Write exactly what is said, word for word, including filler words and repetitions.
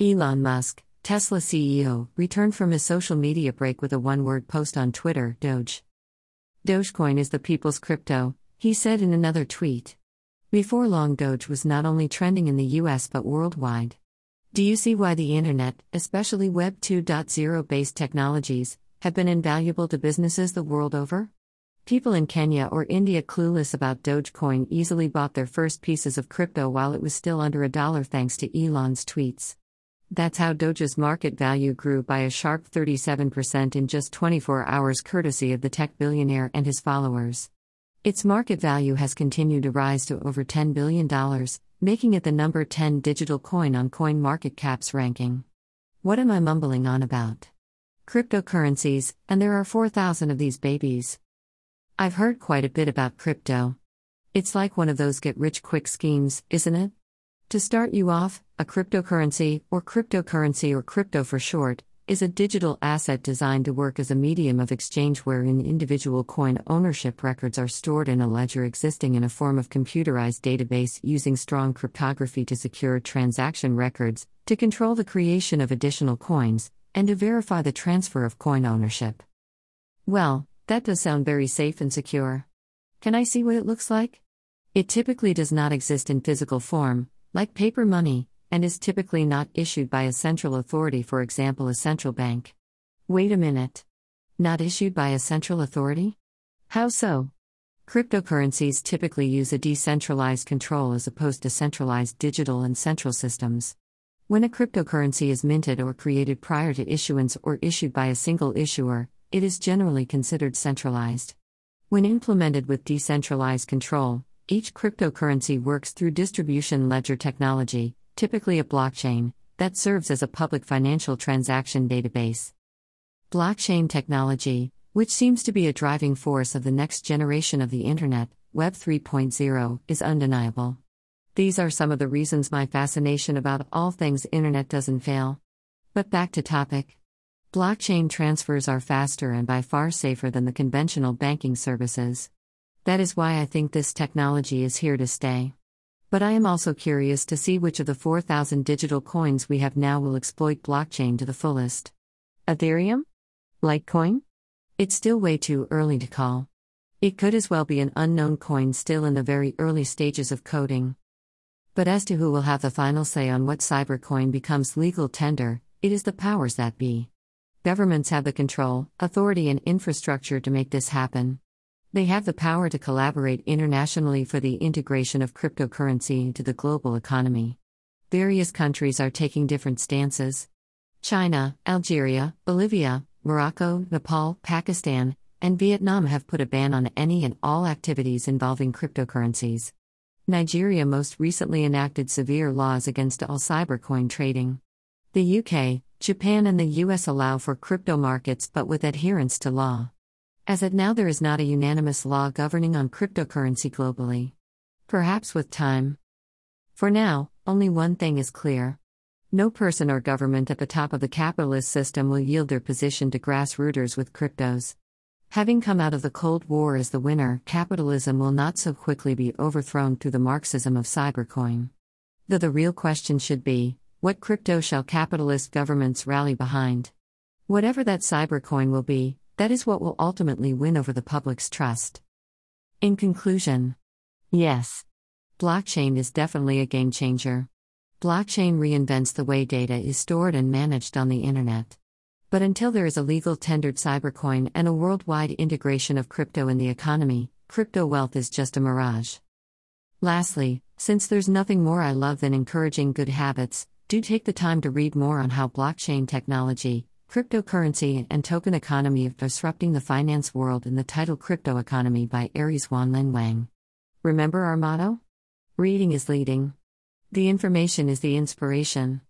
Elon Musk, Tesla C E O, returned from his social media break with a one-word post on Twitter, Doge. Dogecoin is the people's crypto, he said in another tweet. Before long, Doge was not only trending in the U S but worldwide. Do you see why the internet, especially Web two point oh based technologies, have been invaluable to businesses the world over? People in Kenya or India clueless about Dogecoin easily bought their first pieces of crypto while it was still under a dollar thanks to Elon's tweets. That's how Doge's market value grew by a sharp thirty-seven percent in just twenty-four hours courtesy of the tech billionaire and his followers. Its market value has continued to rise to over ten billion dollars, making it the number ten digital coin on CoinMarketCap's ranking. What am I mumbling on about? Cryptocurrencies, and there are four thousand of these babies. I've heard quite a bit about crypto. It's like one of those get-rich-quick schemes, isn't it? To start you off, a cryptocurrency, or cryptocurrency or crypto for short, is a digital asset designed to work as a medium of exchange wherein individual coin ownership records are stored in a ledger existing in a form of computerized database using strong cryptography to secure transaction records, to control the creation of additional coins, and to verify the transfer of coin ownership. Well, that does sound very safe and secure. Can I see what it looks like? It typically does not exist in physical form, like paper money, and is typically not issued by a central authority, for example a central bank. Wait a minute. Not issued by a central authority? How so? Cryptocurrencies typically use a decentralized control as opposed to centralized digital and central systems. When a cryptocurrency is minted or created prior to issuance or issued by a single issuer, it is generally considered centralized. When implemented with decentralized control, each cryptocurrency works through distribution ledger technology, typically a blockchain, that serves as a public financial transaction database. Blockchain technology, which seems to be a driving force of the next generation of the internet, Web three point oh, is undeniable. These are some of the reasons my fascination about all things internet doesn't fail. But back to topic. Blockchain transfers are faster and by far safer than the conventional banking services. That is why I think this technology is here to stay. But I am also curious to see which of the four thousand digital coins we have now will exploit blockchain to the fullest. Ethereum? Litecoin? It's still way too early to call. It could as well be an unknown coin still in the very early stages of coding. But as to who will have the final say on what cybercoin becomes legal tender, it is the powers that be. Governments have the control, authority and infrastructure to make this happen. They have the power to collaborate internationally for the integration of cryptocurrency into the global economy. Various countries are taking different stances. China, Algeria, Bolivia, Morocco, Nepal, Pakistan, and Vietnam have put a ban on any and all activities involving cryptocurrencies. Nigeria most recently enacted severe laws against all cybercoin trading. The U K, Japan, and the U S allow for crypto markets but with adherence to law. As of now, there is not a unanimous law governing on cryptocurrency globally. Perhaps with time. For now, only one thing is clear. No person or government at the top of the capitalist system will yield their position to grassrooters with cryptos. Having come out of the Cold War as the winner, capitalism will not so quickly be overthrown through the Marxism of cybercoin. Though the real question should be, what crypto shall capitalist governments rally behind? Whatever that cybercoin will be, that is what will ultimately win over the public's trust. In conclusion, yes, blockchain is definitely a game changer. Blockchain reinvents the way data is stored and managed on the internet. But until there is a legal tendered cybercoin and a worldwide integration of crypto in the economy, crypto wealth is just a mirage. Lastly, since there's nothing more I love than encouraging good habits, do take the time to read more on how blockchain technology, cryptocurrency and token economy of disrupting the finance world in the title Crypto Economy by Aries Wanlin Wang. Remember our motto? Reading is leading. The information is the inspiration.